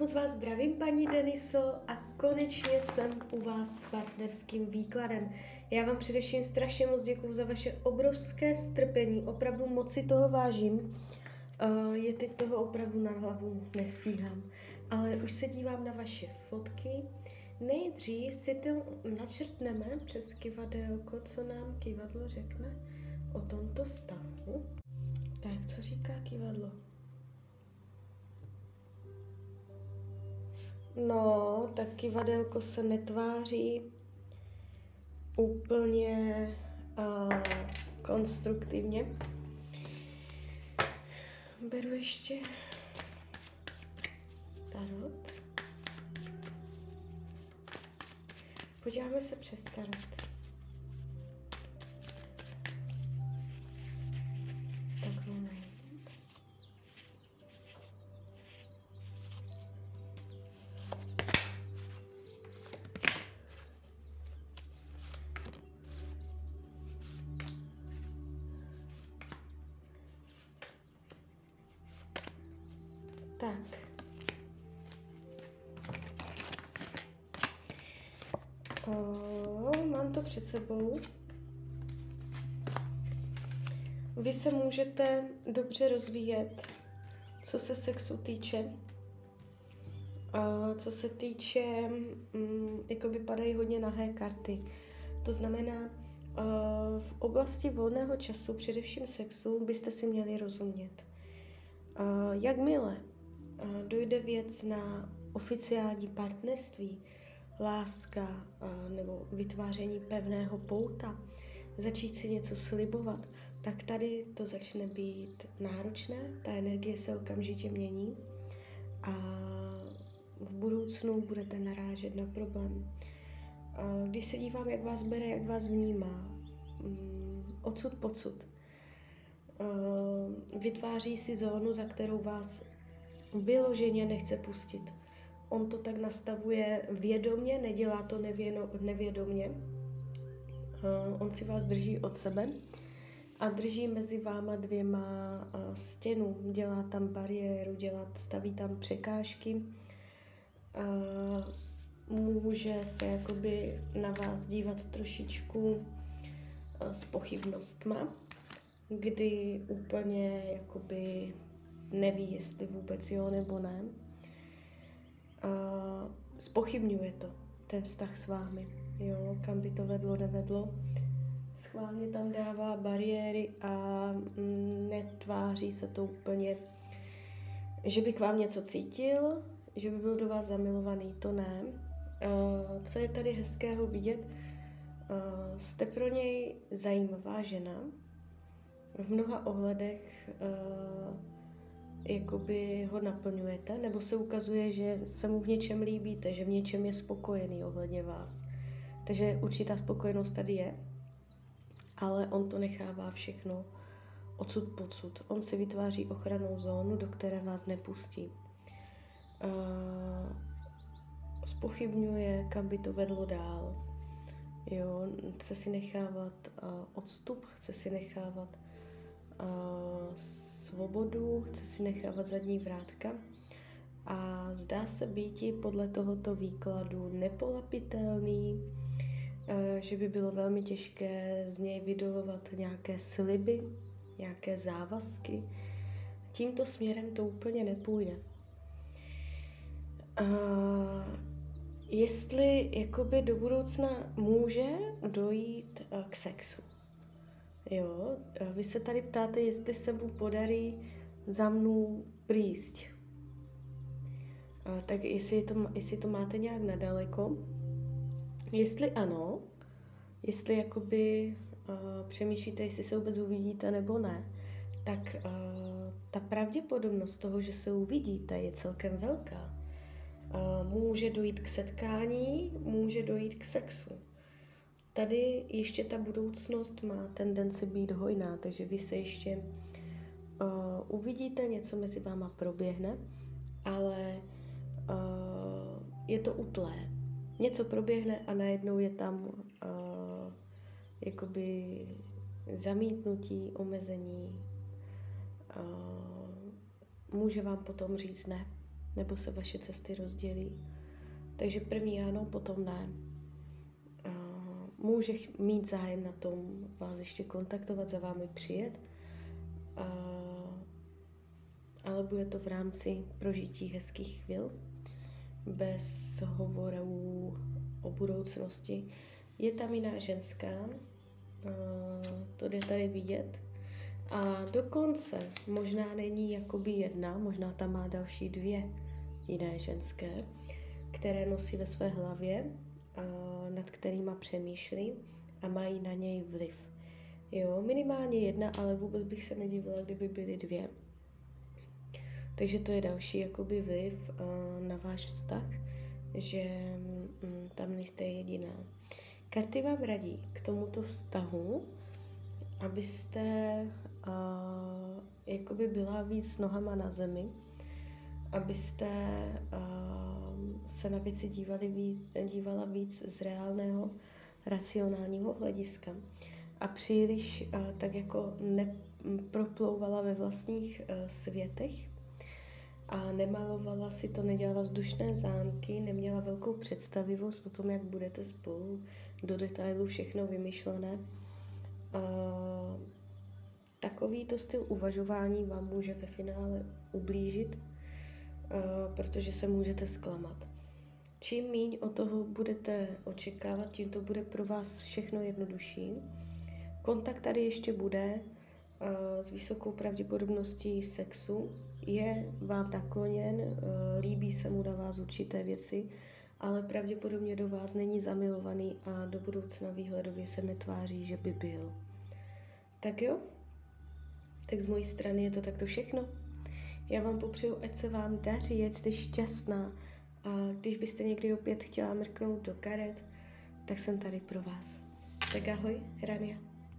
Moc vás zdravím, paní Deniso, a konečně jsem u vás s partnerským výkladem. Já vám především strašně moc děkuju za vaše obrovské strpení, opravdu moc si toho vážím. Je teď toho opravdu na hlavu nestíhám, ale už se dívám na vaše fotky. Nejdřív si to načrtneme přes kivadelko, co nám kivadlo řekne o tomto stavu. Tak, co říká kivadlo? No, tak kivadelko se netváří úplně konstruktivně. Beru ještě tarot. Podíváme se přes tarot. Tak moment. Tak. Mám to před sebou. Vy se můžete dobře rozvíjet, co se sexu týče. Co se týče, jako vypadají hodně nahé karty. To znamená, v oblasti volného času, především sexu, byste si měli rozumět. Jakmile dojde věc na oficiální partnerství, láska nebo vytváření pevného pouta, začít si něco slibovat, tak tady to začne být náročné, ta energie se okamžitě mění a v budoucnu budete narážet na problém. Když se dívám, jak vás bere, jak vás vnímá, odsud pocud, vytváří si zónu, za kterou vás vyloženě nechce pustit. On to tak nastavuje vědomě, nedělá to nevědomě. On si vás drží od sebe a drží mezi váma dvěma stěnu. Dělá tam bariéru, staví tam překážky. Může se jakoby na vás dívat trošičku s pochybnostma, kdy úplně jakoby neví, jestli vůbec jo nebo ne. Zpochybňuje to, ten vztah s vámi, jo, kam by to vedlo, nevedlo. Schválně tam dává bariéry a netváří se to úplně, že by k vám něco cítil, že by byl do vás zamilovaný, to ne. Co je tady hezkého vidět, jste pro něj zajímavá žena, v mnoha ohledech jakoby ho naplňujete, nebo se ukazuje, že se mu v něčem líbíte, že v něčem je spokojený ohledně vás. Takže určitá spokojenost tady je, ale on to nechává všechno odsud pocud. On si vytváří ochrannou zónu, do které vás nepustí. Zpochybňuje, kam by to vedlo dál. Jo, chce si nechávat odstup, chce si nechávat svobodu, chce si nechávat zadní vrátka a zdá se býti podle tohoto výkladu nepolapitelný, že by bylo velmi těžké z něj vydolovat nějaké sliby, nějaké závazky. Tímto směrem to úplně nepůjde. Jestli jakoby do budoucna může dojít k sexu. Jo, vy se tady ptáte, jestli se mu podarí za mnou prísť. Tak jestli to máte nějak nadaleko. Jestli ano, jestli jakoby přemýšlíte, jestli se vůbec uvidíte nebo ne, tak ta pravděpodobnost toho, že se uvidíte, je celkem velká. Může dojít k setkání, může dojít k sexu. Tady ještě ta budoucnost má tendenci být hojná, takže vy se ještě uvidíte, něco mezi váma proběhne, ale je to utlé. Něco proběhne a najednou je tam jakoby zamítnutí, omezení. Může vám potom říct ne, nebo se vaše cesty rozdělí. Takže první ano, potom ne. Může mít zájem na tom vás ještě kontaktovat, za vámi přijet, ale bude to v rámci prožití hezkých chvil, bez hovorů o budoucnosti. Je tam jiná ženská, to jde tady vidět. A dokonce možná není jakoby jedna, možná tam má další dvě jiné ženské, které nosí ve své hlavě, nad kterýma přemýšlí a mají na něj vliv. Jo, minimálně jedna, ale vůbec bych se nedivila, kdyby byly dvě. Takže to je další jakoby vliv na váš vztah, že tam nejste jediná. Karty vám radí k tomuto vztahu, abyste jakoby byla víc nohama na zemi, abyste se na věci dívala víc z reálného, racionálního hlediska a příliš tak jako neproplouvala ve vlastních světech a nemalovala si to, nedělala vzdušné zámky, neměla velkou představivost o tom, jak budete spolu do detailu všechno vymyšlené. Takovýto styl uvažování vám může ve finále ublížit, protože se můžete zklamat. Čím míň od toho budete očekávat, tím to bude pro vás všechno jednodušší. Kontakt tady ještě bude s vysokou pravděpodobností sexu. Je vám nakloněn, líbí se mu na vás určité věci, ale pravděpodobně do vás není zamilovaný a do budoucna výhledově se netváří, že by byl. Tak jo? Tak z mojí strany je to takto všechno. Já vám popřeju, ať se vám daří, ať jste šťastná a když byste někdy opět chtěla mrknout do karet, tak jsem tady pro vás. Tak ahoj, Rania.